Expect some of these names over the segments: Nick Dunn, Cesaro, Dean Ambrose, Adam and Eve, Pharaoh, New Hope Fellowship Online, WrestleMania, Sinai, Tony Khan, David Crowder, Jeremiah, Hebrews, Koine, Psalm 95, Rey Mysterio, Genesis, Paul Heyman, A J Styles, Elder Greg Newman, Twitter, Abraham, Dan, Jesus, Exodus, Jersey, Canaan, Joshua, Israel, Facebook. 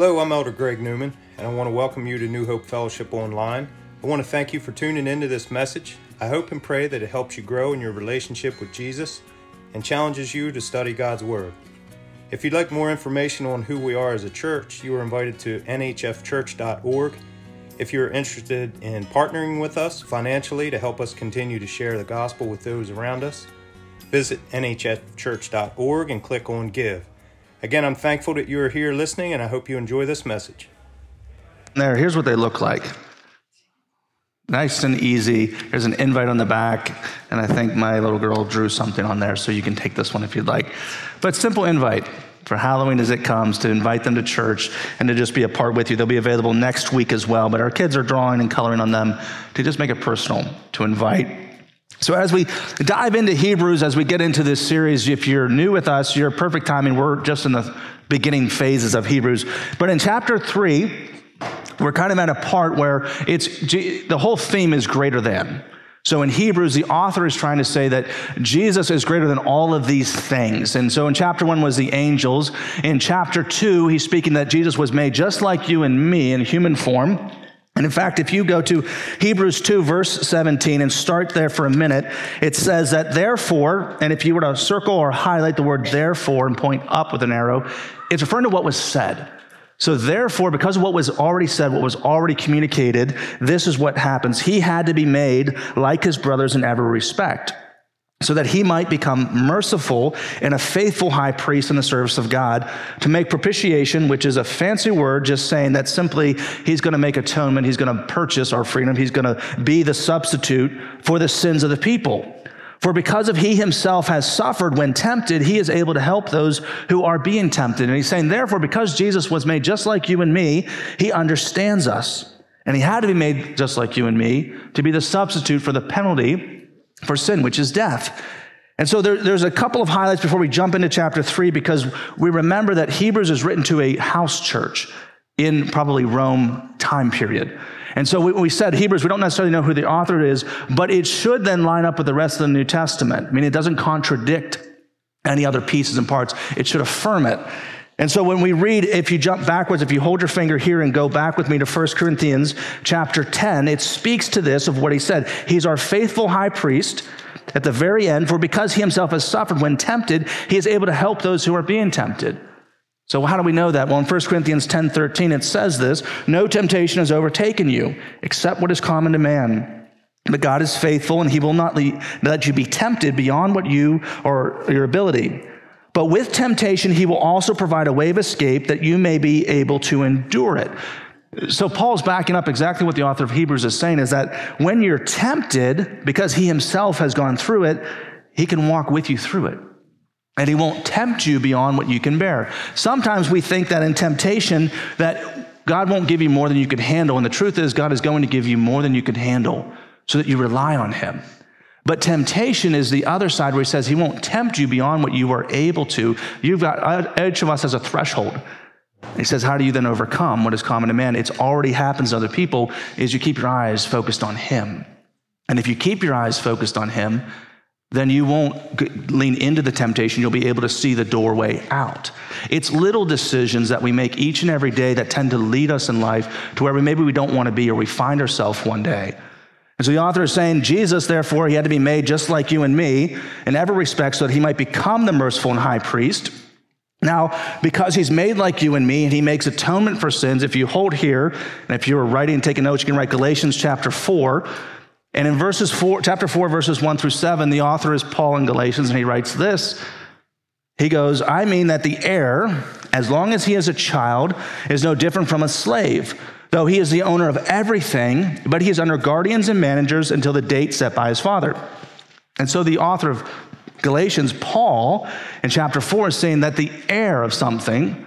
Hello, I'm Elder Greg Newman, and I want to welcome you to New Hope Fellowship Online. I want to thank you for tuning into this message. I hope and pray that it helps you grow in your relationship with Jesus and challenges you to study God's Word. If you'd like more information on who we are as a church, you are invited to nhfchurch.org. If you're interested in partnering with us financially to help us continue to share the gospel with those around us, visit nhfchurch.org and click on Give. Again, I'm thankful that you are here listening, and I hope you enjoy this message. There, here's what they look like. Nice and easy. There's an invite on the back, and I think my little girl drew something on there, so you can take this one if you'd like. But simple invite for Halloween as it comes, to invite them to church and to just be a part with you. They'll be available next week as well, but our kids are drawing and coloring on them to just make it personal, to invite. So as we dive into Hebrews, as we get into this series, if you're new with us, you're perfect timing. We're just in the beginning phases of Hebrews. But in chapter 3, we're kind of at a part where it's the whole theme is greater than. So in Hebrews, the author is trying to say that Jesus is greater than all of these things. And so in chapter 1 was the angels. In chapter 2, he's speaking that Jesus was made just like you and me in human form. And in fact, if you go to Hebrews 2, verse 17, and start there for a minute, it says that therefore, and if you were to circle or highlight the word therefore and point up with an arrow, it's referring to what was said. So therefore, because of what was already said, what was already communicated, this is what happens. He had to be made like his brothers in every respect, so that he might become merciful and a faithful high priest in the service of God to make propitiation, which is a fancy word just saying that simply he's going to make atonement, he's going to purchase our freedom, he's going to be the substitute for the sins of the people. For because of he himself has suffered when tempted, he is able to help those who are being tempted. And he's saying, therefore, because Jesus was made just like you and me, he understands us. And he had to be made just like you and me to be the substitute for the penalty for sin, which is death. And so there's a couple of highlights before we jump into chapter 3, because we remember that Hebrews is written to a house church in probably Rome time period. And so we said Hebrews, we don't necessarily know who the author is, but it should then line up with the rest of the New Testament. I mean, it doesn't contradict any other pieces and parts. It should affirm it. And so when we read, if you jump backwards, if you hold your finger here and go back with me to 1 Corinthians chapter 10, it speaks to this of what he said. He's our faithful high priest at the very end, for because he himself has suffered when tempted, he is able to help those who are being tempted. So how do we know that? Well, in 1 Corinthians 10:13, it says this, no temptation has overtaken you except what is common to man. But God is faithful, and he will not let you be tempted beyond what you or your ability. But with temptation, he will also provide a way of escape that you may be able to endure it. So Paul's backing up exactly what the author of Hebrews is saying, is that when you're tempted, because he himself has gone through it, he can walk with you through it. And he won't tempt you beyond what you can bear. Sometimes we think that in temptation, that God won't give you more than you can handle. And the truth is, God is going to give you more than you can handle so that you rely on him. But temptation is the other side where he says he won't tempt you beyond what you are able to. You've got, each of us has a threshold. He says, how do you then overcome what is common to man? It's already happens to other people, is you keep your eyes focused on him. And if you keep your eyes focused on him, then you won't lean into the temptation. You'll be able to see the doorway out. It's little decisions that we make each and every day that tend to lead us in life to where maybe we don't want to be or we find ourselves one day. And so the author is saying, Jesus, therefore, he had to be made just like you and me in every respect so that he might become the merciful and high priest. Now, because he's made like you and me, and he makes atonement for sins, if you hold here, and if you were writing and taking notes, you can write Galatians chapter 4. And in chapter 4, verses 1 through 7, the author is Paul in Galatians, and he writes this. He goes, I mean that the heir, as long as he is a child, is no different from a slave, though he is the owner of everything, but he is under guardians and managers until the date set by his father. And so the author of Galatians, Paul, in chapter 4 is saying that the heir of something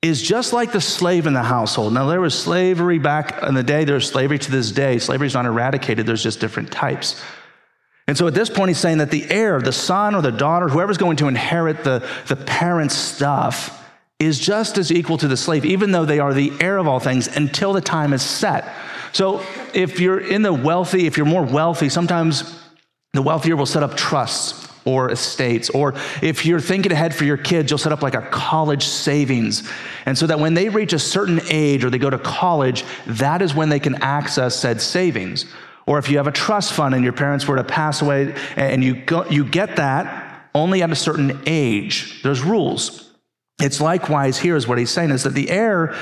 is just like the slave in the household. Now, there was slavery back in the day. There's slavery to this day. Slavery is not eradicated. There's just different types. And so at this point, he's saying that the heir, the son or the daughter, whoever's going to inherit the parent's stuff, is just as equal to the slave, even though they are the heir of all things until the time is set. So if you're more wealthy, sometimes the wealthier will set up trusts or estates, or if you're thinking ahead for your kids, you'll set up like a college savings. And so that when they reach a certain age or they go to college, that is when they can access said savings. Or if you have a trust fund and your parents were to pass away and you get that only at a certain age, there's rules. It's likewise here is what he's saying is that the heir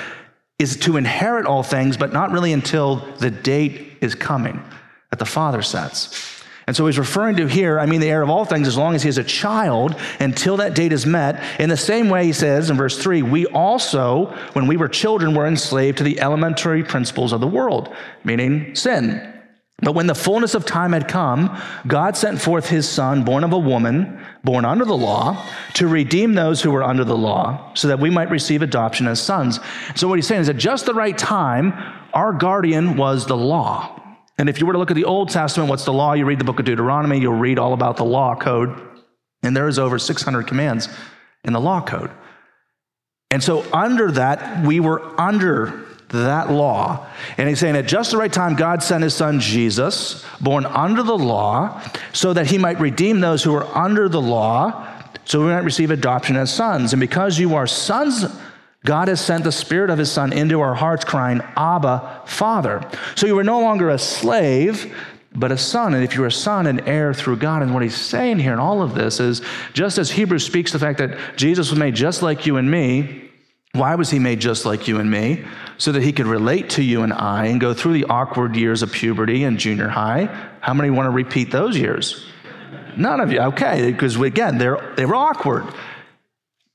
is to inherit all things, but not really until the date is coming that the Father sets. And so he's referring to here, the heir of all things, as long as he is a child, until that date is met. In the same way, he says in verse 3, we also, when we were children, were enslaved to the elementary principles of the world, meaning sin. But when the fullness of time had come, God sent forth his Son, born of a woman, born under the law, to redeem those who were under the law, so that we might receive adoption as sons. So what he's saying is at just the right time, our guardian was the law. And if you were to look at the Old Testament, what's the law? You read the book of Deuteronomy, you'll read all about the law code. And there is over 600 commands in the law code. And so under that, we were under that law. And he's saying at just the right time, God sent his Son Jesus, born under the law, so that he might redeem those who were under the law, so we might receive adoption as sons. And because you are sons, God has sent the Spirit of his Son into our hearts, crying, Abba, Father. So you are no longer a slave, but a son. And if you are a son, an heir through God. And what he's saying here in all of this is, just as Hebrews speaks the fact that Jesus was made just like you and me, why was he made just like you and me? So that he could relate to you and I and go through the awkward years of puberty and junior high. How many want to repeat those years? None of you. Okay, because again, they were awkward.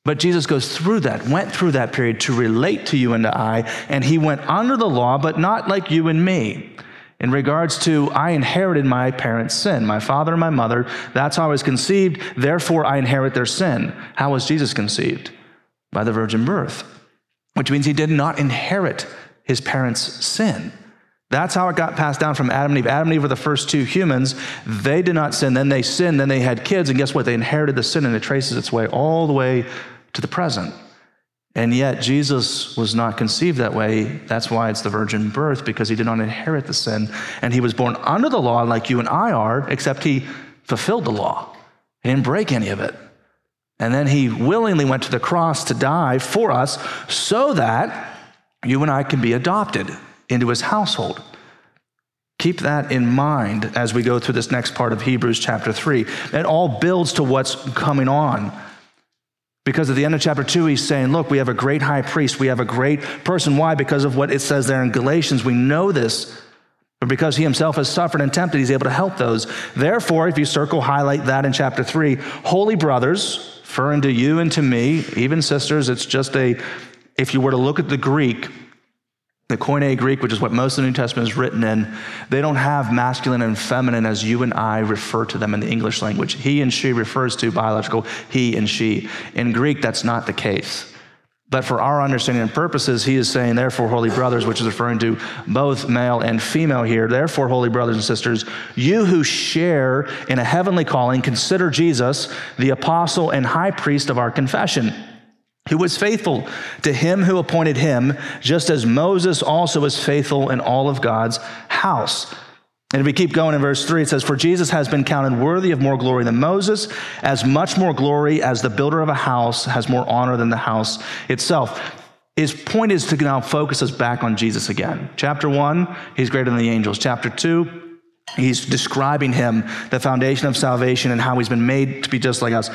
But Jesus goes through that, went through that period to relate to you and to I, and he went under the law, but not like you and me. In regards to, I inherited my parents' sin, my father and my mother, that's how I was conceived, therefore I inherit their sin. How was Jesus conceived? By the virgin birth, which means he did not inherit his parents' sin. That's how it got passed down from Adam and Eve. Adam and Eve were the first two humans. They did not sin, then they sinned, then they had kids, and guess what? They inherited the sin, and it traces its way all the way to the present. And yet Jesus was not conceived that way. That's why it's the virgin birth, because he did not inherit the sin. And he was born under the law like you and I are, except he fulfilled the law. He didn't break any of it. And then he willingly went to the cross to die for us so that you and I can be adopted into his household. Keep that in mind as we go through this next part of Hebrews chapter 3. It all builds to what's coming on. Because at the end of chapter 2, he's saying, look, we have a great high priest. We have a great person. Why? Because of what it says there in Galatians. We know this. But because he himself has suffered and tempted, he's able to help those. Therefore, if you highlight that in chapter 3, holy brothers, referring to you and to me, even sisters, it's just if you were to look at the Greek, the Koine Greek, which is what most of the New Testament is written in, they don't have masculine and feminine as you and I refer to them in the English language. He and she refers to biological he and she. In Greek, that's not the case. But for our understanding and purposes, he is saying, therefore, holy brothers, which is referring to both male and female here. Therefore, holy brothers and sisters, you who share in a heavenly calling, consider Jesus, the apostle and high priest of our confession, who was faithful to him who appointed him, just as Moses also was faithful in all of God's house. And if we keep going in verse 3, it says, for Jesus has been counted worthy of more glory than Moses, as much more glory as the builder of a house has more honor than the house itself. His point is to now focus us back on Jesus again. Chapter 1, he's greater than the angels. Chapter 2, he's describing him, the foundation of salvation and how he's been made to be just like us.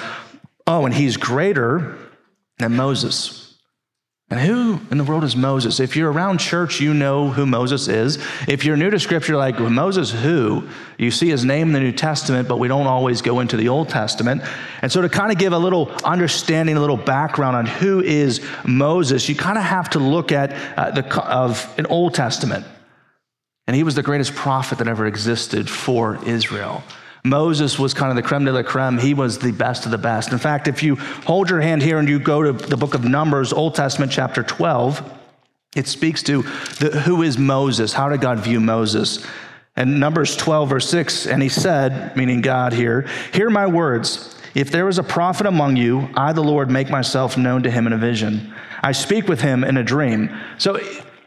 Oh, and he's greater than Moses. And who in the world is Moses? If you're around church, you know who Moses is. If you're new to Scripture, like, well, Moses who? You see his name in the New Testament, but we don't always go into the Old Testament. And so to kind of give a little understanding, a little background on who is Moses, you kind of have to look at an Old Testament. And he was the greatest prophet that ever existed for Israel. Moses was kind of the creme de la creme. He was the best of the best. In fact, if you hold your hand here and you go to the book of Numbers, Old Testament, chapter 12, it speaks to who is Moses? How did God view Moses? And Numbers 12, verse 6, and he said, meaning God here, hear my words. If there is a prophet among you, I, the Lord, make myself known to him in a vision. I speak with him in a dream. So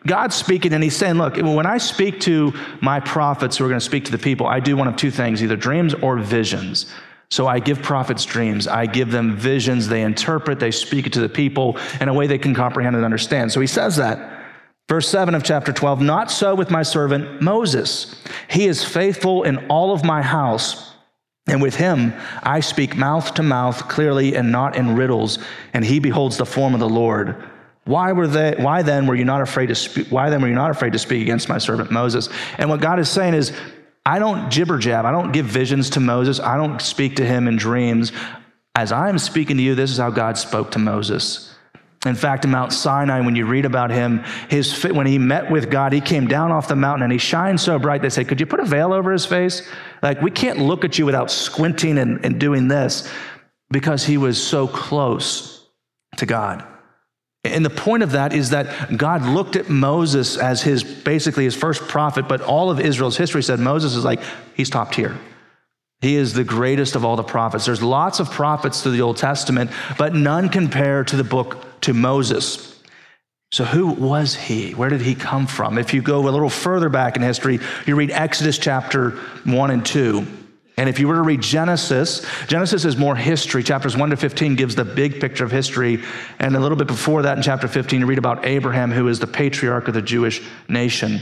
God's speaking, and he's saying, look, when I speak to my prophets who are going to speak to the people, I do one of two things, either dreams or visions. So I give prophets dreams. I give them visions. They interpret. They speak it to the people in a way they can comprehend and understand. So he says that. Verse 7 of chapter 12, not so with my servant Moses. He is faithful in all of my house. And with him, I speak mouth to mouth clearly and not in riddles. And he beholds the form of the Lord. Why then were you not afraid to speak against my servant Moses? And what God is saying is, I don't jibber jab. I don't give visions to Moses. I don't speak to him in dreams. As I'm speaking to you, this is how God spoke to Moses. In fact, in Mount Sinai, when you read about him, when he met with God, he came down off the mountain and he shined so bright, they said, could you put a veil over his face? Like, we can't look at you without squinting and doing this, because he was so close to God. And the point of that is that God looked at Moses as basically his first prophet, but all of Israel's history said Moses is like, he's top tier. He is the greatest of all the prophets. There's lots of prophets through the Old Testament, but none compare to the book to Moses. So who was he? Where did he come from? If you go a little further back in history, you read Exodus chapter 1 and 2. And if you were to read Genesis is more history. Chapters 1 to 15 gives the big picture of history. And a little bit before that, in chapter 15, you read about Abraham, who is the patriarch of the Jewish nation.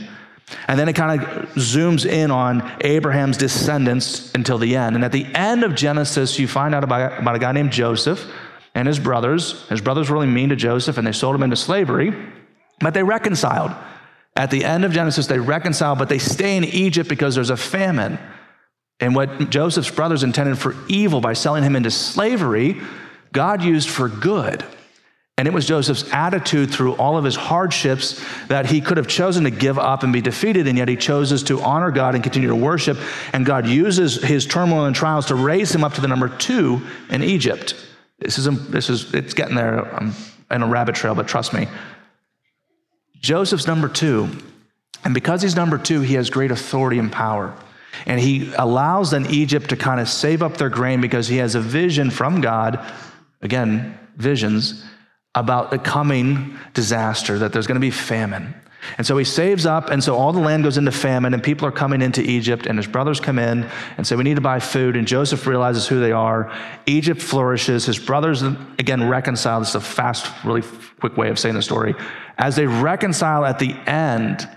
And then it kind of zooms in on Abraham's descendants until the end. And at the end of Genesis, you find out about a guy named Joseph and his brothers. His brothers were really mean to Joseph, and they sold him into slavery, but they reconciled. At the end of Genesis, they reconciled, but they stay in Egypt because there's a famine. And what Joseph's brothers intended for evil by selling him into slavery, God used for good. And it was Joseph's attitude through all of his hardships that he could have chosen to give up and be defeated, and yet he chooses to honor God and continue to worship. And God uses his turmoil and trials to raise him up to the number 2 in Egypt. It's getting there. I'm in a rabbit trail, but trust me. Joseph's number 2. And because he's number 2, he has great authority and power. And he allows then Egypt to kind of save up their grain because he has a vision from God, again, visions, about the coming disaster, that there's going to be famine. And so he saves up, and so all the land goes into famine, and people are coming into Egypt, and his brothers come in and say, we need to buy food, and Joseph realizes who they are. Egypt flourishes. His brothers, again, reconcile. This is a really quick way of saying the story. As they reconcile at the end,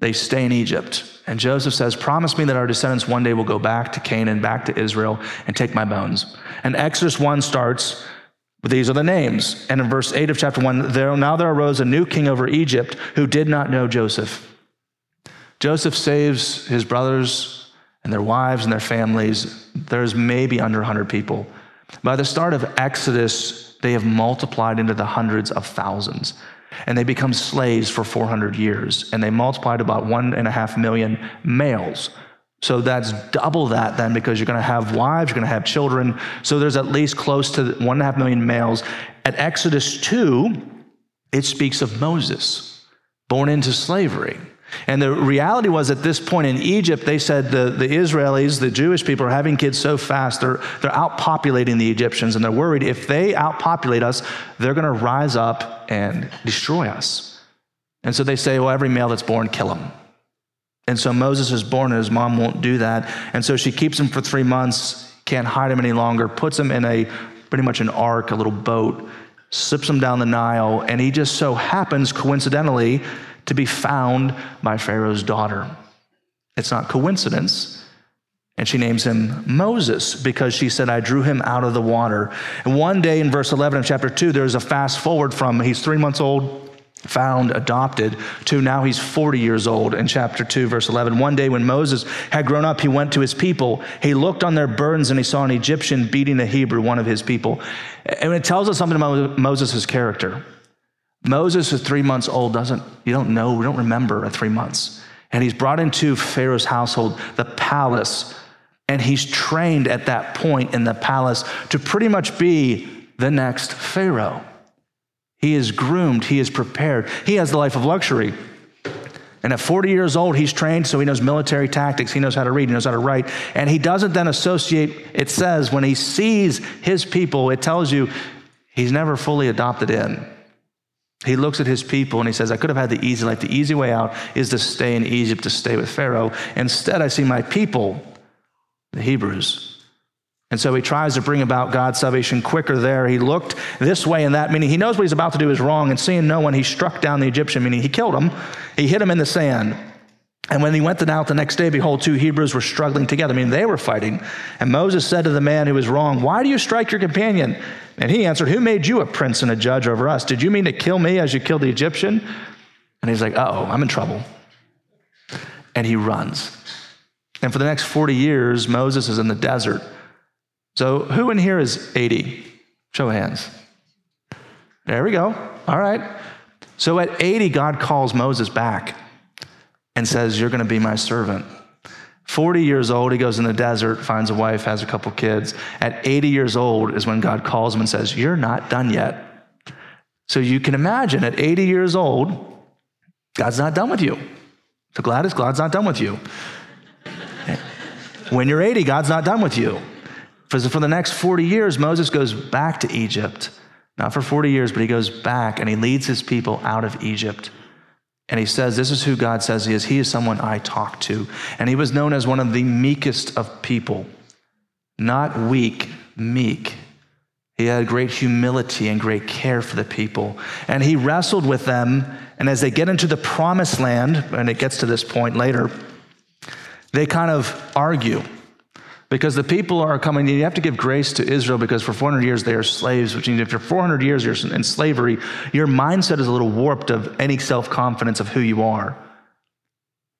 they stay in Egypt. And Joseph says, promise me that our descendants one day will go back to Canaan, back to Israel, and take my bones. And Exodus 1 starts, these are the names. And in verse 8 of chapter 1, now there arose a new king over Egypt who did not know Joseph. Joseph saves his brothers and their wives and their families. There's maybe under 100 people. By the start of Exodus, they have multiplied into the hundreds of thousands. And they become slaves for 400 years. And they multiplied about 1.5 million males. So that's double that then, because you're going to have wives, you're going to have children. So there's at least close to 1.5 million males. At Exodus 2, it speaks of Moses, born into slavery. And the reality was at this point in Egypt, they said the Israelis, the Jewish people, are having kids so fast, they're outpopulating the Egyptians, and they're worried if they outpopulate us, they're going to rise up and destroy us. And so they say, well, every male that's born, kill him. And so Moses is born, and his mom won't do that. And so she keeps him for 3 months, can't hide him any longer, puts him in pretty much an ark, a little boat, slips him down the Nile, and he just so happens, coincidentally, to be found by Pharaoh's daughter. It's not coincidence. And she names him Moses because she said, I drew him out of the water. And one day in verse 11 of chapter 2, there's a fast forward from he's 3 months old, found, adopted, to now he's 40 years old in chapter 2, verse 11. One day when Moses had grown up, he went to his people. He looked on their burdens and he saw an Egyptian beating a Hebrew, one of his people. And it tells us something about Moses' character. Moses is 3 months old, we don't remember at 3 months. And he's brought into Pharaoh's household, the palace, and he's trained at that point in the palace to pretty much be the next Pharaoh. He is groomed. He is prepared. He has the life of luxury. And at 40 years old, he's trained, so he knows military tactics. He knows how to read. He knows how to write. And he doesn't then associate, it says, when he sees his people, it tells you he's never fully adopted in. He looks at his people and he says, I could have had the easy life. The easy way out is to stay in Egypt, to stay with Pharaoh. Instead, I see my people, the Hebrews, And so he tries to bring about God's salvation quicker there. He looked this way and that, meaning he knows what he's about to do is wrong. And seeing no one, he struck down the Egyptian, meaning he killed him. He hit him in the sand. And when he went out the next day, behold, two Hebrews were struggling together. I mean, they were fighting. And Moses said to the man who was wrong, why do you strike your companion? And he answered, who made you a prince and a judge over us? Did you mean to kill me as you killed the Egyptian? And he's like, uh-oh, I'm in trouble. And he runs. And for the next 40 years, Moses is in the desert. So who in here is 80? Show of hands. There we go. All right. So at 80, God calls Moses back and says, you're going to be my servant. 40 years old, he goes in the desert, finds a wife, has a couple kids. At 80 years old is when God calls him and says, you're not done yet. So you can imagine at 80 years old, God's not done with you. So Gladys, God's not done with you. When you're 80, God's not done with you. For the next 40 years, Moses goes back to Egypt. Not for 40 years, but he goes back and he leads his people out of Egypt. And he says, this is who God says he is. He is someone I talk to. And he was known as one of the meekest of people. Not weak, meek. He had great humility and great care for the people. And he wrestled with them. And as they get into the promised land, and it gets to this point later, they kind of argue. Because the people are coming, you have to give grace to Israel because for 400 years they are slaves, which means if you're 400 years you're in slavery, your mindset is a little warped of any self-confidence of who you are.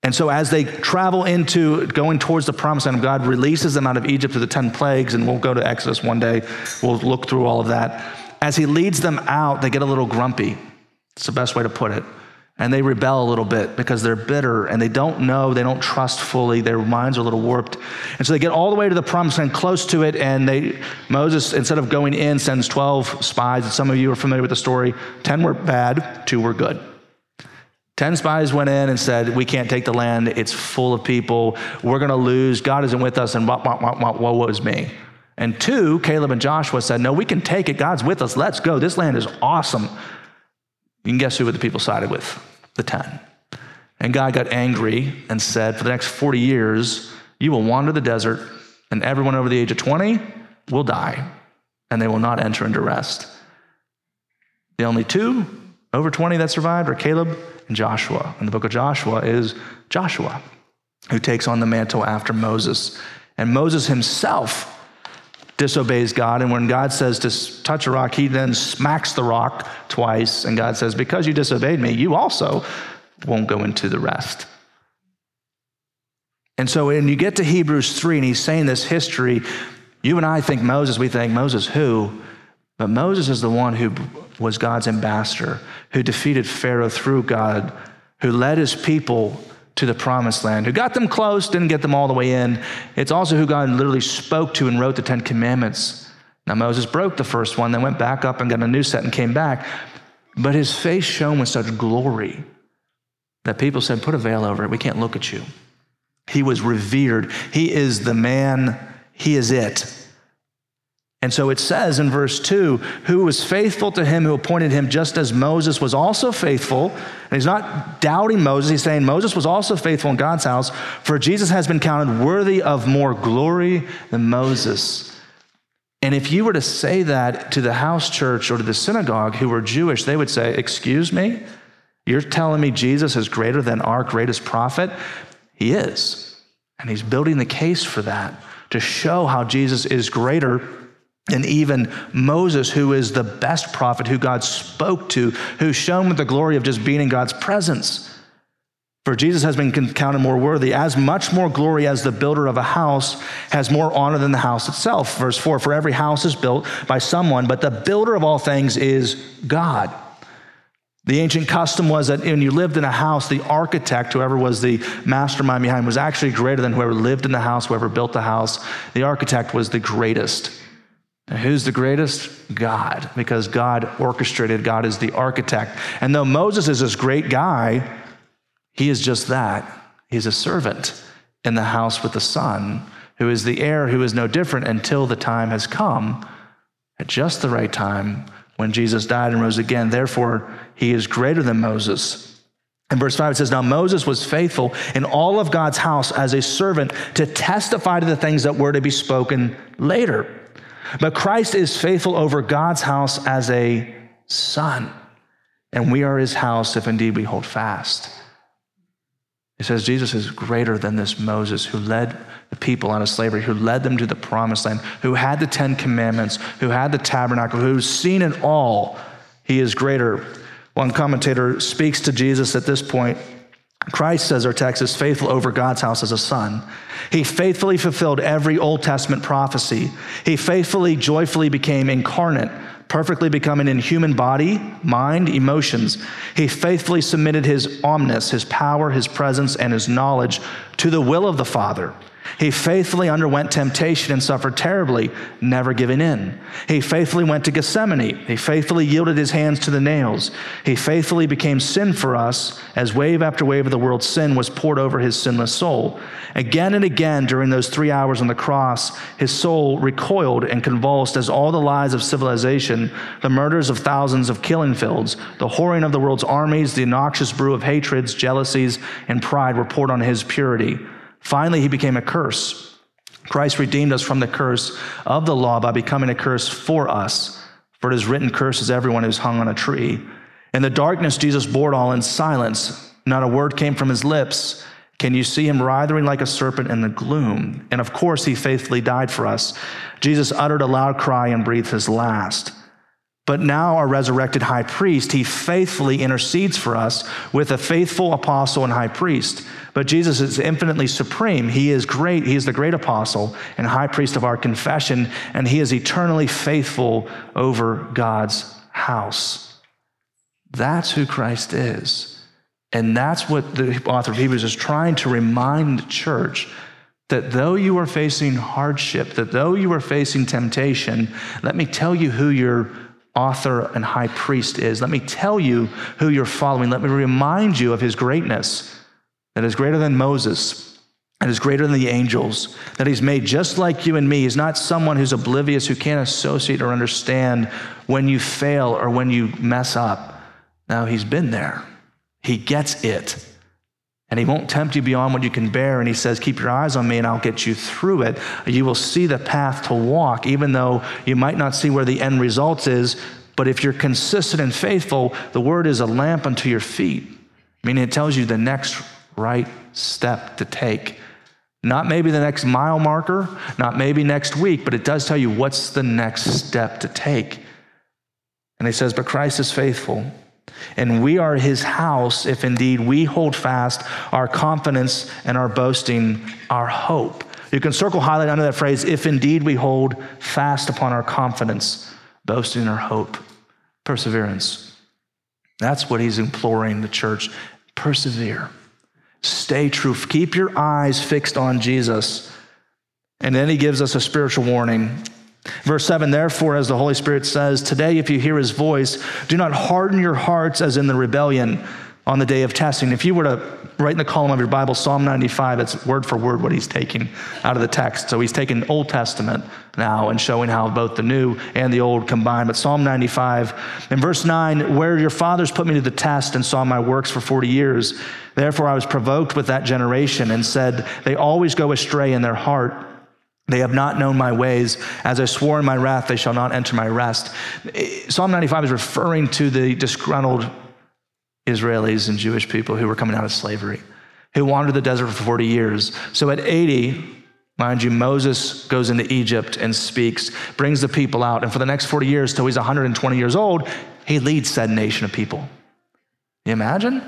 And so as they travel into going towards the promised land, God releases them out of Egypt through the 10 plagues, and we'll go to Exodus one day. We'll look through all of that. As he leads them out, they get a little grumpy. It's the best way to put it. And they rebel a little bit because they're bitter and they don't know, they don't trust fully, their minds are a little warped. And so they get all the way to the promised land, close to it, and Moses, instead of going in, sends 12 spies. And some of you are familiar with the story. 10 were bad, 2 were good. 10 spies went in and said, we can't take the land, it's full of people, we're gonna lose, God isn't with us, and woe is me. And 2, Caleb and Joshua said, no, we can take it, God's with us, let's go, this land is awesome. You can guess who the people sided with, the 10. And God got angry and said, for the next 40 years, you will wander the desert and everyone over the age of 20 will die and they will not enter into rest. The only 2 over 20 that survived are Caleb and Joshua. And the book of Joshua is Joshua, who takes on the mantle after Moses. And Moses himself disobeys God, and when God says to touch a rock, he then smacks the rock twice, and God says, because you disobeyed me, you also won't go into the rest. And so when you get to Hebrews 3, and he's saying this history, you and I think Moses, we think Moses who? But Moses is the one who was God's ambassador, who defeated Pharaoh through God, who led his people to the promised land, who got them close, didn't get them all the way in. It's also who God literally spoke to and wrote the 10 commandments. Now Moses broke the first one, then went back up and got a new set and came back. But his face shone with such glory that people said, put a veil over it, we can't look at you. He was revered. He is the man, he is it. And so it says in verse 2, who was faithful to him who appointed him, just as Moses was also faithful. And he's not doubting Moses. He's saying Moses was also faithful in God's house, for Jesus has been counted worthy of more glory than Moses. And if you were to say that to the house church or to the synagogue who were Jewish, they would say, excuse me, you're telling me Jesus is greater than our greatest prophet? He is. And he's building the case for that to show how Jesus is greater and even Moses, who is the best prophet, who God spoke to, who shone with the glory of just being in God's presence. For Jesus has been counted more worthy, as much more glory as the builder of a house has more honor than the house itself. Verse 4, for every house is built by someone, but the builder of all things is God. The ancient custom was that when you lived in a house, the architect, whoever was the mastermind behind, was actually greater than whoever lived in the house, whoever built the house. The architect was the greatest. And who's the greatest? God, because God orchestrated, God is the architect. And though Moses is this great guy, he is just that. He's a servant in the house with the son, who is the heir, who is no different until the time has come, at just the right time, when Jesus died and rose again. Therefore, he is greater than Moses. In verse 5, it says, now Moses was faithful in all of God's house as a servant to testify to the things that were to be spoken later. But Christ is faithful over God's house as a son, and we are his house if indeed we hold fast. It says Jesus is greater than this Moses who led the people out of slavery, who led them to the promised land, who had the 10 commandments, who had the tabernacle, who's seen it all. He is greater. One commentator speaks to Jesus at this point. Christ, says our text, is faithful over God's house as a son. He faithfully fulfilled every Old Testament prophecy. He faithfully, joyfully became incarnate, perfectly becoming in human body, mind, emotions. He faithfully submitted his omnis, his power, his presence, and his knowledge to the will of the Father. He faithfully underwent temptation and suffered terribly, never giving in. He faithfully went to Gethsemane. He faithfully yielded his hands to the nails. He faithfully became sin for us as wave after wave of the world's sin was poured over his sinless soul. Again and again during those 3 hours on the cross, his soul recoiled and convulsed as all the lies of civilization, the murders of thousands of killing fields, the whoring of the world's armies, the noxious brew of hatreds, jealousies, and pride were poured on his purity. Finally, he became a curse. Christ redeemed us from the curse of the law by becoming a curse for us. For it is written, "Cursed is everyone who's hung on a tree." In the darkness, Jesus bore it all in silence. Not a word came from his lips. Can you see him writhing like a serpent in the gloom? And of course, he faithfully died for us. Jesus uttered a loud cry and breathed his last. But now our resurrected high priest, he faithfully intercedes for us with a faithful apostle and high priest. But Jesus is infinitely supreme. He is great. He is the great apostle and high priest of our confession, and he is eternally faithful over God's house. That's who Christ is. And that's what the author of Hebrews is trying to remind the church, that though you are facing hardship, that though you are facing temptation, let me tell you who you're author and high priest is. Let me tell you who you're following. Let me remind you of his greatness, that is greater than Moses, that is greater than the angels, that he's made just like you and me. He's not someone who's oblivious, who can't associate or understand when you fail or when you mess up. No, he's been there. He gets it. And he won't tempt you beyond what you can bear. And he says, keep your eyes on me and I'll get you through it. You will see the path to walk, even though you might not see where the end result is. But if you're consistent and faithful, the word is a lamp unto your feet. Meaning it tells you the next right step to take. Not maybe the next mile marker, not maybe next week, but it does tell you what's the next step to take. And he says, but Christ is faithful. And we are his house if indeed we hold fast our confidence and our boasting, our hope. You can circle highlight under that phrase, if indeed we hold fast upon our confidence, boasting our hope, perseverance. That's what he's imploring the church. Persevere. Stay true. Keep your eyes fixed on Jesus. And then he gives us a spiritual warning. Verse 7, therefore, as the Holy Spirit says, today, if you hear his voice, do not harden your hearts as in the rebellion on the day of testing. If you were to write in the column of your Bible, Psalm 95, it's word for word what he's taking out of the text. So he's taking Old Testament now and showing how both the new and the old combine. But Psalm 95, in verse 9, where your fathers put me to the test and saw my works for 40 years, therefore I was provoked with that generation and said, they always go astray in their heart. They have not known my ways. As I swore in my wrath, they shall not enter my rest. Psalm 95 is referring to the disgruntled Israelis and Jewish people who were coming out of slavery, who wandered the desert for 40 years. So at 80, mind you, Moses goes into Egypt and speaks, brings the people out. And for the next 40 years, till he's 120 years old, he leads said nation of people. You imagine?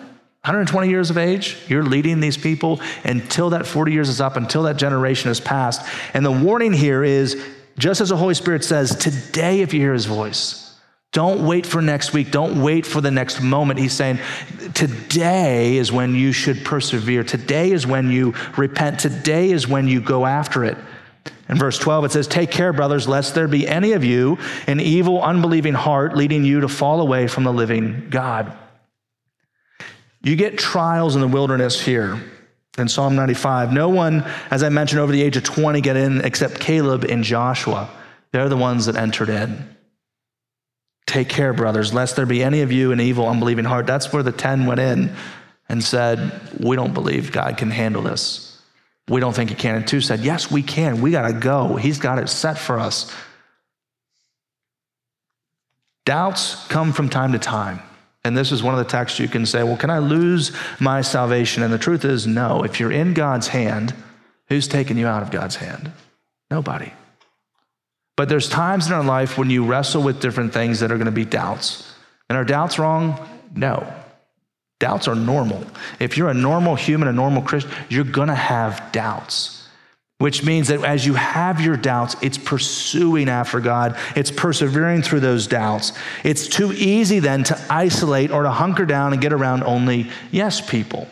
120 years of age, you're leading these people until that 40 years is up, until that generation is passed. And the warning here is, just as the Holy Spirit says, today if you hear his voice, don't wait for next week, don't wait for the next moment. He's saying, today is when you should persevere. Today is when you repent. Today is when you go after it. In verse 12, it says, take care, brothers, lest there be any of you an evil, unbelieving heart leading you to fall away from the living God. You get trials in the wilderness here in Psalm 95. No one, as I mentioned, over the age of 20 get in except Caleb and Joshua. They're the ones that entered in. Take care, brothers, lest there be any of you an evil, unbelieving heart. That's where the 10 went in. and said, we don't believe God can handle this. We don't think he can. And two said, yes, we can. We got to go. He's got it set for us. Doubts come from time to time. And this is one of the texts you can say, well, can I lose my salvation? And the truth is, no. If you're in God's hand, who's taking you out of God's hand? Nobody. But there's times in our life when you wrestle with different things that are going to be doubts. And are doubts wrong? No. Doubts are normal. If you're a normal human, a normal Christian, you're going to have doubts, which means that as you have your doubts, it's pursuing after God. It's persevering through those doubts. It's too easy then to isolate or to hunker down and get around only yes people.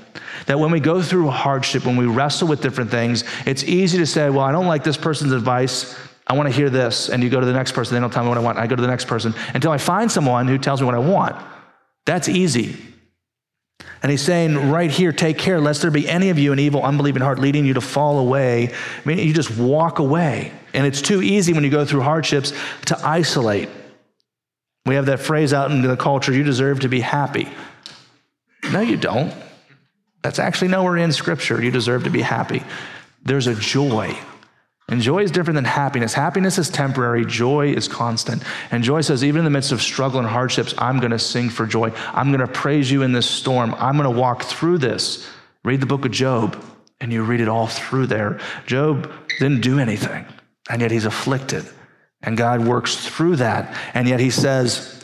That when we go through hardship, when we wrestle with different things, it's easy to say, well, I don't like this person's advice. I want to hear this. And you go to the next person. They don't tell me what I want. I go to the next person until I find someone who tells me what I want. That's easy. And he's saying right here, take care lest there be any of you an evil, unbelieving heart leading you to fall away. I mean, you just walk away. And it's too easy when you go through hardships to isolate. We have that phrase out in the culture, you deserve to be happy. No, you don't. That's actually nowhere in Scripture. You deserve to be happy. There's a joy. And joy is different than happiness. Happiness is temporary. Joy is constant. And joy says, even in the midst of struggle and hardships, I'm going to sing for joy. I'm going to praise you in this storm. I'm going to walk through this. Read the book of Job, and you read it all through there. Job didn't do anything, and yet he's afflicted. And God works through that. And yet he says,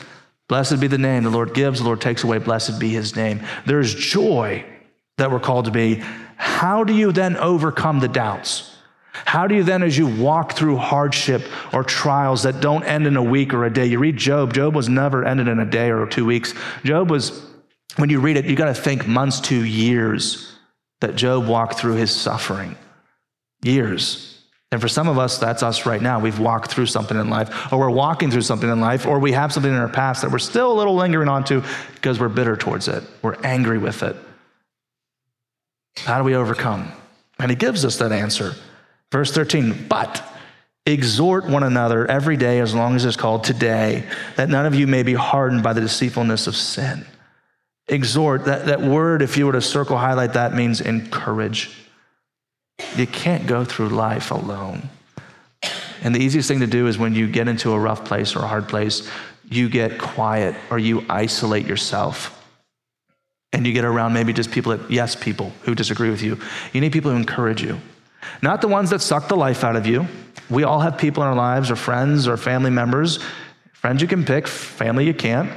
blessed be the name the Lord gives, the Lord takes away, blessed be his name. There's joy that we're called to be. How do you then overcome the doubts? How do you then, as you walk through hardship or trials that don't end in a week or a day, you read Job. Job was never ended in a day or 2 weeks. Job was, when you read it, you got to think months to years that Job walked through his suffering. Years. And for some of us, that's us right now. We've walked through something in life, or we're walking through something in life, or we have something in our past that we're still a little lingering on to because we're bitter towards it. We're angry with it. How do we overcome? And he gives us that answer. Verse 13, but exhort one another every day as long as it's called today, that none of you may be hardened by the deceitfulness of sin. Exhort, that word, if you were to circle highlight that, means encourage. You can't go through life alone. And the easiest thing to do is when you get into a rough place or a hard place, you get quiet or you isolate yourself. And you get around maybe just people that, yes, people who disagree with you. You need people who encourage you. Not the ones that suck the life out of you. We all have people in our lives or friends or family members. Friends you can pick, family you can't.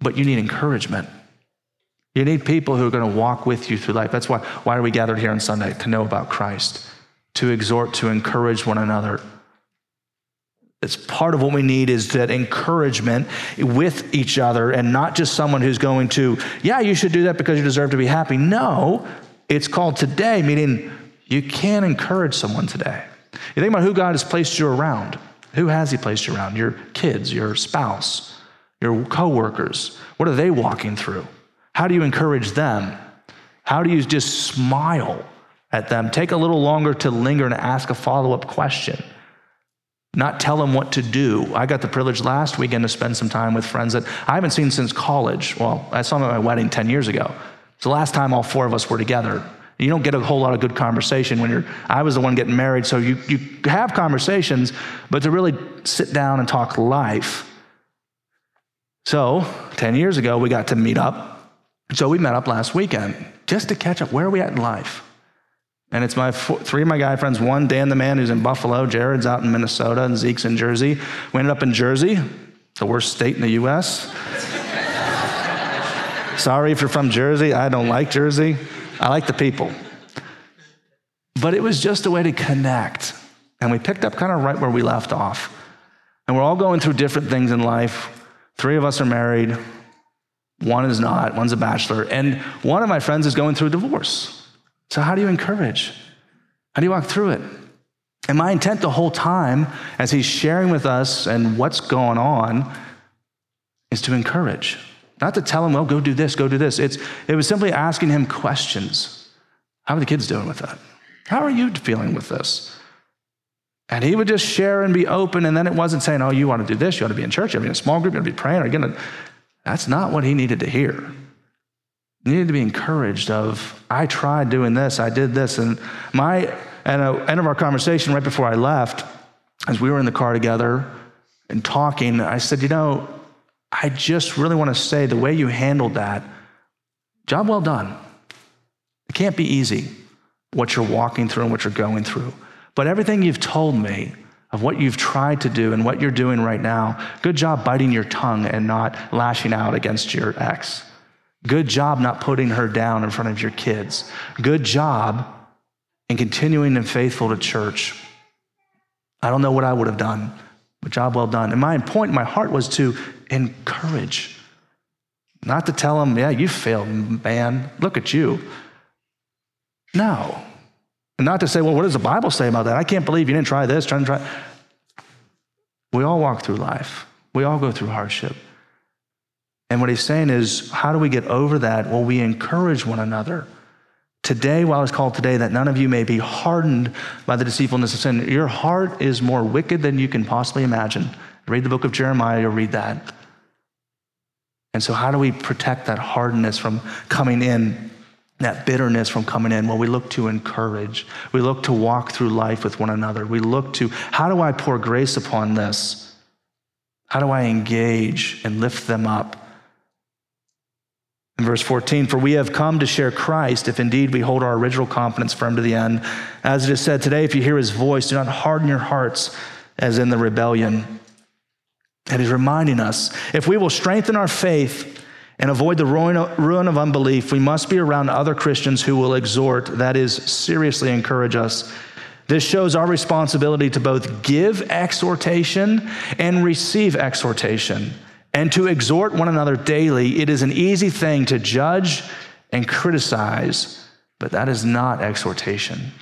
But you need encouragement. You need people who are going to walk with you through life. That's why are we gathered here on Sunday? To know about Christ. To exhort, to encourage one another. It's part of what we need is that encouragement with each other and not just someone who's going to, yeah, you should do that because you deserve to be happy. No, it's called today, meaning you can encourage someone today. You think about who God has placed you around. Who has he placed you around? Your kids, your spouse, your coworkers. What are they walking through? How do you encourage them? How do you just smile at them? Take a little longer to linger and ask a follow-up question. Not tell them what to do. I got the privilege last weekend to spend some time with friends that I haven't seen since college. Well, I saw them at my wedding 10 years ago. It's the last time all four of us were together. You don't get a whole lot of good conversation when you're, I was the one getting married, so you have conversations, but to really sit down and talk life. So 10 years ago, we got to meet up. So we met up last weekend just to catch up. Where are we at in life? And it's my three of my guy friends, one, Dan the man who's in Buffalo, Jared's out in Minnesota, and Zeke's in Jersey. We ended up in Jersey, the worst state in the U.S. Sorry if you're from Jersey. I don't like Jersey. I like the people. But it was just a way to connect. And we picked up kind of right where we left off. And we're all going through different things in life. Three of us are married. One is not. One's a bachelor. And one of my friends is going through a divorce. So how do you encourage? How do you walk through it? And my intent the whole time, as he's sharing with us and what's going on, is to encourage. Not to tell him, well, go do this, go do this. It was simply asking him questions. How are the kids doing with that? How are you feeling with this? And he would just share and be open, and then it wasn't saying, oh, you want to do this, you ought to be in church, you ought to be in a small group, you ought to be praying, or again, that's not what he needed to hear. You need to be encouraged of, I tried doing this, I did this. And at the end of our conversation right before I left, as we were in the car together and talking, I said, I just really want to say the way you handled that, job well done. It can't be easy, what you're walking through and what you're going through. But everything you've told me of what you've tried to do and what you're doing right now, good job biting your tongue and not lashing out against your ex. Good job not putting her down in front of your kids. Good job in continuing and faithful to church. I don't know what I would have done, but job well done. And my point, my heart was to encourage, not to tell them, yeah, you failed, man, look at you. No. And not to say, well, what does the Bible say about that? I can't believe you didn't try this, try. We all walk through life. We all go through hardship. And what he's saying is, how do we get over that? Well, we encourage one another. Today, while it's called today, that none of you may be hardened by the deceitfulness of sin. Your heart is more wicked than you can possibly imagine. Read the book of Jeremiah, you'll read that. And so how do we protect that hardness from coming in? That bitterness from coming in? Well, we look to encourage. We look to walk through life with one another. We look to, how do I pour grace upon this? How do I engage and lift them up? In verse 14, for we have come to share Christ if indeed we hold our original confidence firm to the end. As it is said today, if you hear his voice, do not harden your hearts as in the rebellion. And he's reminding us, if we will strengthen our faith and avoid the ruin of unbelief, we must be around other Christians who will exhort, that is, seriously encourage us. This shows our responsibility to both give exhortation and receive exhortation, and to exhort one another daily. It is an easy thing to judge and criticize, but that is not exhortation.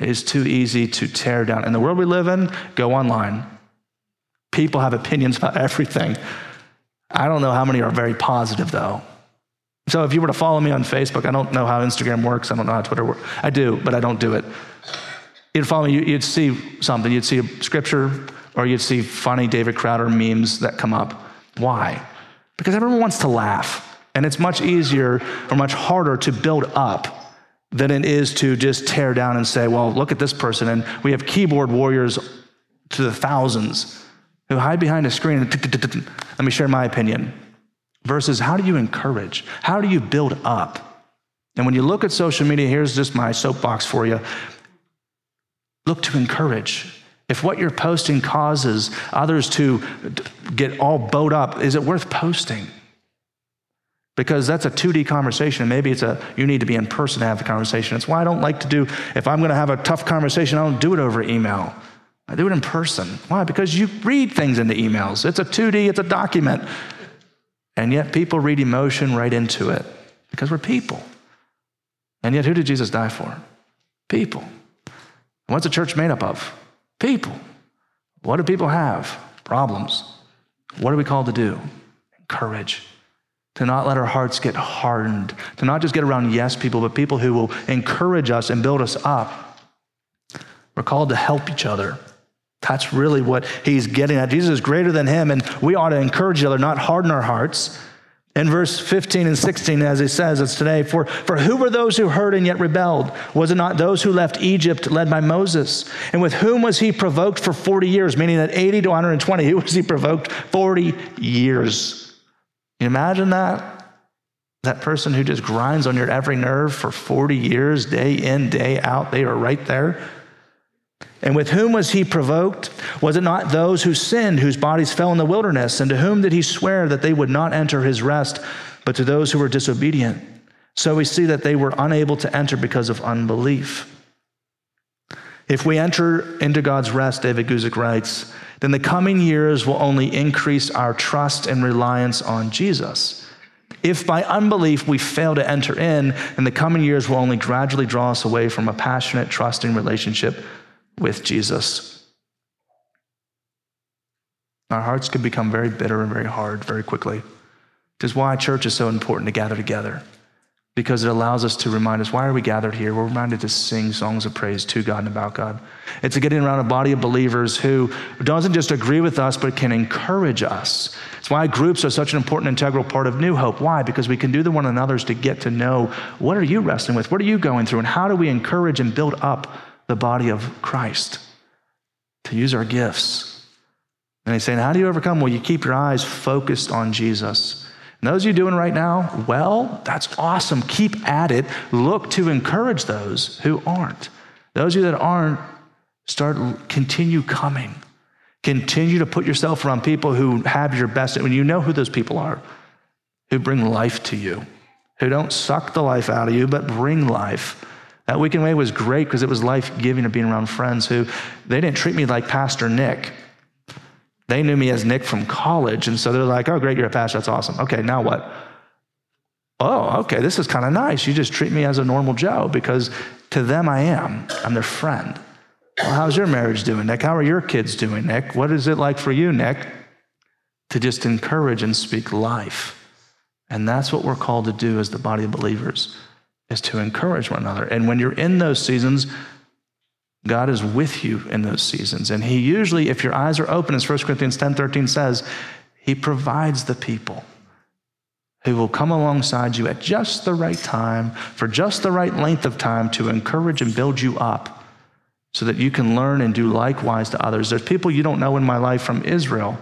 It is too easy to tear down. In the world we live in, go online. People have opinions about everything. I don't know how many are very positive, though. So if you were to follow me on Facebook, I don't know how Instagram works. I don't know how Twitter works. I do, but I don't do it. You'd follow me. You'd see something. You'd see a scripture, or you'd see funny David Crowder memes that come up. Why? Because everyone wants to laugh. And it's much easier or much harder to build up than it is to just tear down and say, well, look at this person. And we have keyboard warriors to the thousands who hide behind a screen and let me share my opinion. Versus, how do you encourage? How do you build up? And when you look at social media, here's just my soapbox for you. Look to encourage. If what you're posting causes others to get all bowed up, is it worth posting? Because that's a 2D conversation. Maybe it's you need to be in person to have the conversation. It's why I don't like to do, if I'm going to have a tough conversation, I don't do it over email. I do it in person. Why? Because you read things into emails. It's a 2D, it's a document. And yet people read emotion right into it because we're people. And yet who did Jesus die for? People. And what's the church made up of? People. What do people have? Problems. What are we called to do? Encourage. To not let our hearts get hardened. To not just get around yes people, but people who will encourage us and build us up. We're called to help each other. That's really what he's getting at. Jesus is greater than him, and we ought to encourage each other, not harden our hearts. In verse 15 and 16, as he says, it's today, for who were those who heard and yet rebelled? Was it not those who left Egypt led by Moses? And with whom was he provoked for 40 years? Meaning that 80 to 120, who was he provoked? 40 years. Can you imagine that? That person who just grinds on your every nerve for 40 years, day in, day out, they are right there. And with whom was he provoked? Was it not those who sinned, whose bodies fell in the wilderness? And to whom did he swear that they would not enter his rest, but to those who were disobedient? So we see that they were unable to enter because of unbelief. If we enter into God's rest, David Guzik writes, then the coming years will only increase our trust and reliance on Jesus. If by unbelief we fail to enter in, then the coming years will only gradually draw us away from a passionate, trusting relationship with Jesus. Our hearts could become very bitter and very hard very quickly, which is why church is so important to gather together. because it allows us to remind us, why are we gathered here? We're reminded to sing songs of praise to God and about God. It's getting around a body of believers who doesn't just agree with us, but can encourage us. It's why groups are such an important, integral part of New Hope. Why? Because we can do the one another's to get to know, what are you wrestling with? What are you going through? And how do we encourage and build up the body of Christ to use our gifts? And he's saying, how do you overcome? Well, you keep your eyes focused on Jesus. And those you're doing right now, well, that's awesome. Keep at it. Look to encourage those who aren't. Those of you that aren't, continue coming. Continue to put yourself around people who have your best. When you know who those people are, who bring life to you, who don't suck the life out of you, but bring life. That weekend away was great because it was life-giving of being around friends who, they didn't treat me like Pastor Nick. They knew me as Nick from college, and so they're like, oh, great, you're a pastor, that's awesome. Okay, now what? Oh, okay, this is kind of nice. You just treat me as a normal Joe because to them I am. I'm their friend. Well, how's your marriage doing, Nick? How are your kids doing, Nick? What is it like for you, Nick? To just encourage and speak life. And that's what we're called to do as the body of believers, is to encourage one another. And when you're in those seasons, God is with you in those seasons. And he usually, if your eyes are open, as 1 Corinthians 10:13 says, he provides the people who will come alongside you at just the right time, for just the right length of time, to encourage and build you up so that you can learn and do likewise to others. There's people you don't know in my life from Israel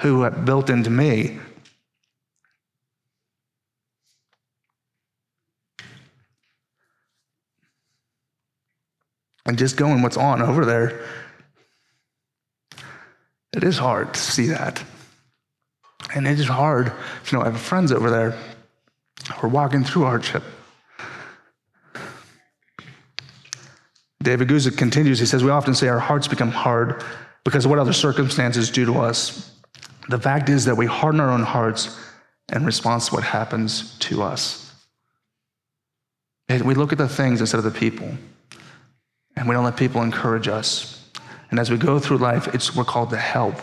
who have built into me. And just going what's on over there, it is hard to see that. And it is hard if you don't have friends over there who are walking through hardship. David Guzik continues, he says, we often say our hearts become hard because of what other circumstances do to us. The fact is that we harden our own hearts in response to what happens to us. And we look at the things instead of the people. And we don't let people encourage us. And as we go through life, we're called to help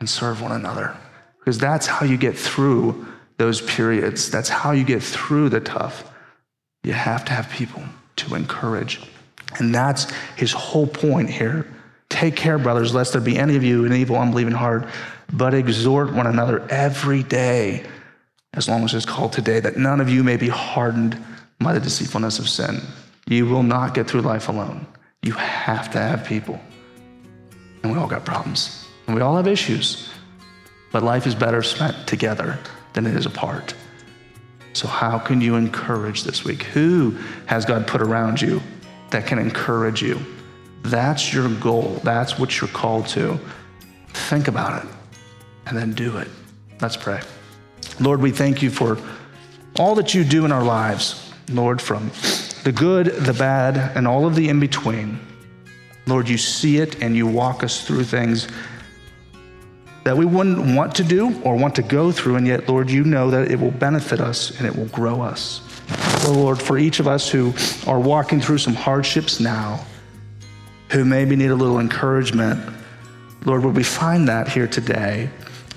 and serve one another. Because that's how you get through those periods. That's how you get through the tough. You have to have people to encourage. And that's his whole point here. Take care, brothers, lest there be any of you an evil, unbelieving heart, but exhort one another every day, as long as it's called today, that none of you may be hardened by the deceitfulness of sin. You will not get through life alone. You have to have people. And we all got problems. And we all have issues. But life is better spent together than it is apart. So how can you encourage this week? Who has God put around you that can encourage you? That's your goal. That's what you're called to. Think about it and then do it. Let's pray. Lord, we thank you for all that you do in our lives. Lord, from the good, the bad, and all of the in-between. Lord, you see it and you walk us through things that we wouldn't want to do or want to go through, and yet, Lord, you know that it will benefit us and it will grow us. Oh, Lord, for each of us who are walking through some hardships now, who maybe need a little encouragement, Lord, will we find that here today,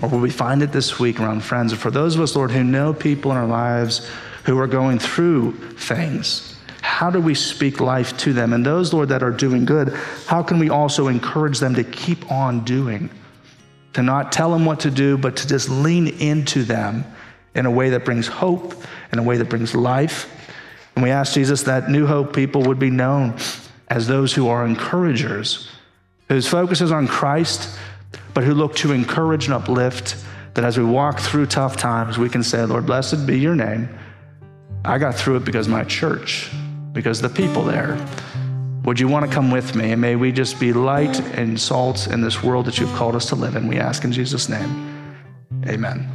or will we find it this week around friends? And for those of us, Lord, who know people in our lives who are going through things, how do we speak life to them? And those, Lord, that are doing good, how can we also encourage them to keep on doing? To not tell them what to do, but to just lean into them in a way that brings hope, in a way that brings life. And we ask, Jesus, that New Hope people would be known as those who are encouragers, whose focus is on Christ, but who look to encourage and uplift, that as we walk through tough times, we can say, Lord, blessed be your name. I got through it because my church, because the people there. Would you want to come with me? And may we just be light and salt in this world that you've called us to live in. We ask in Jesus' name, amen.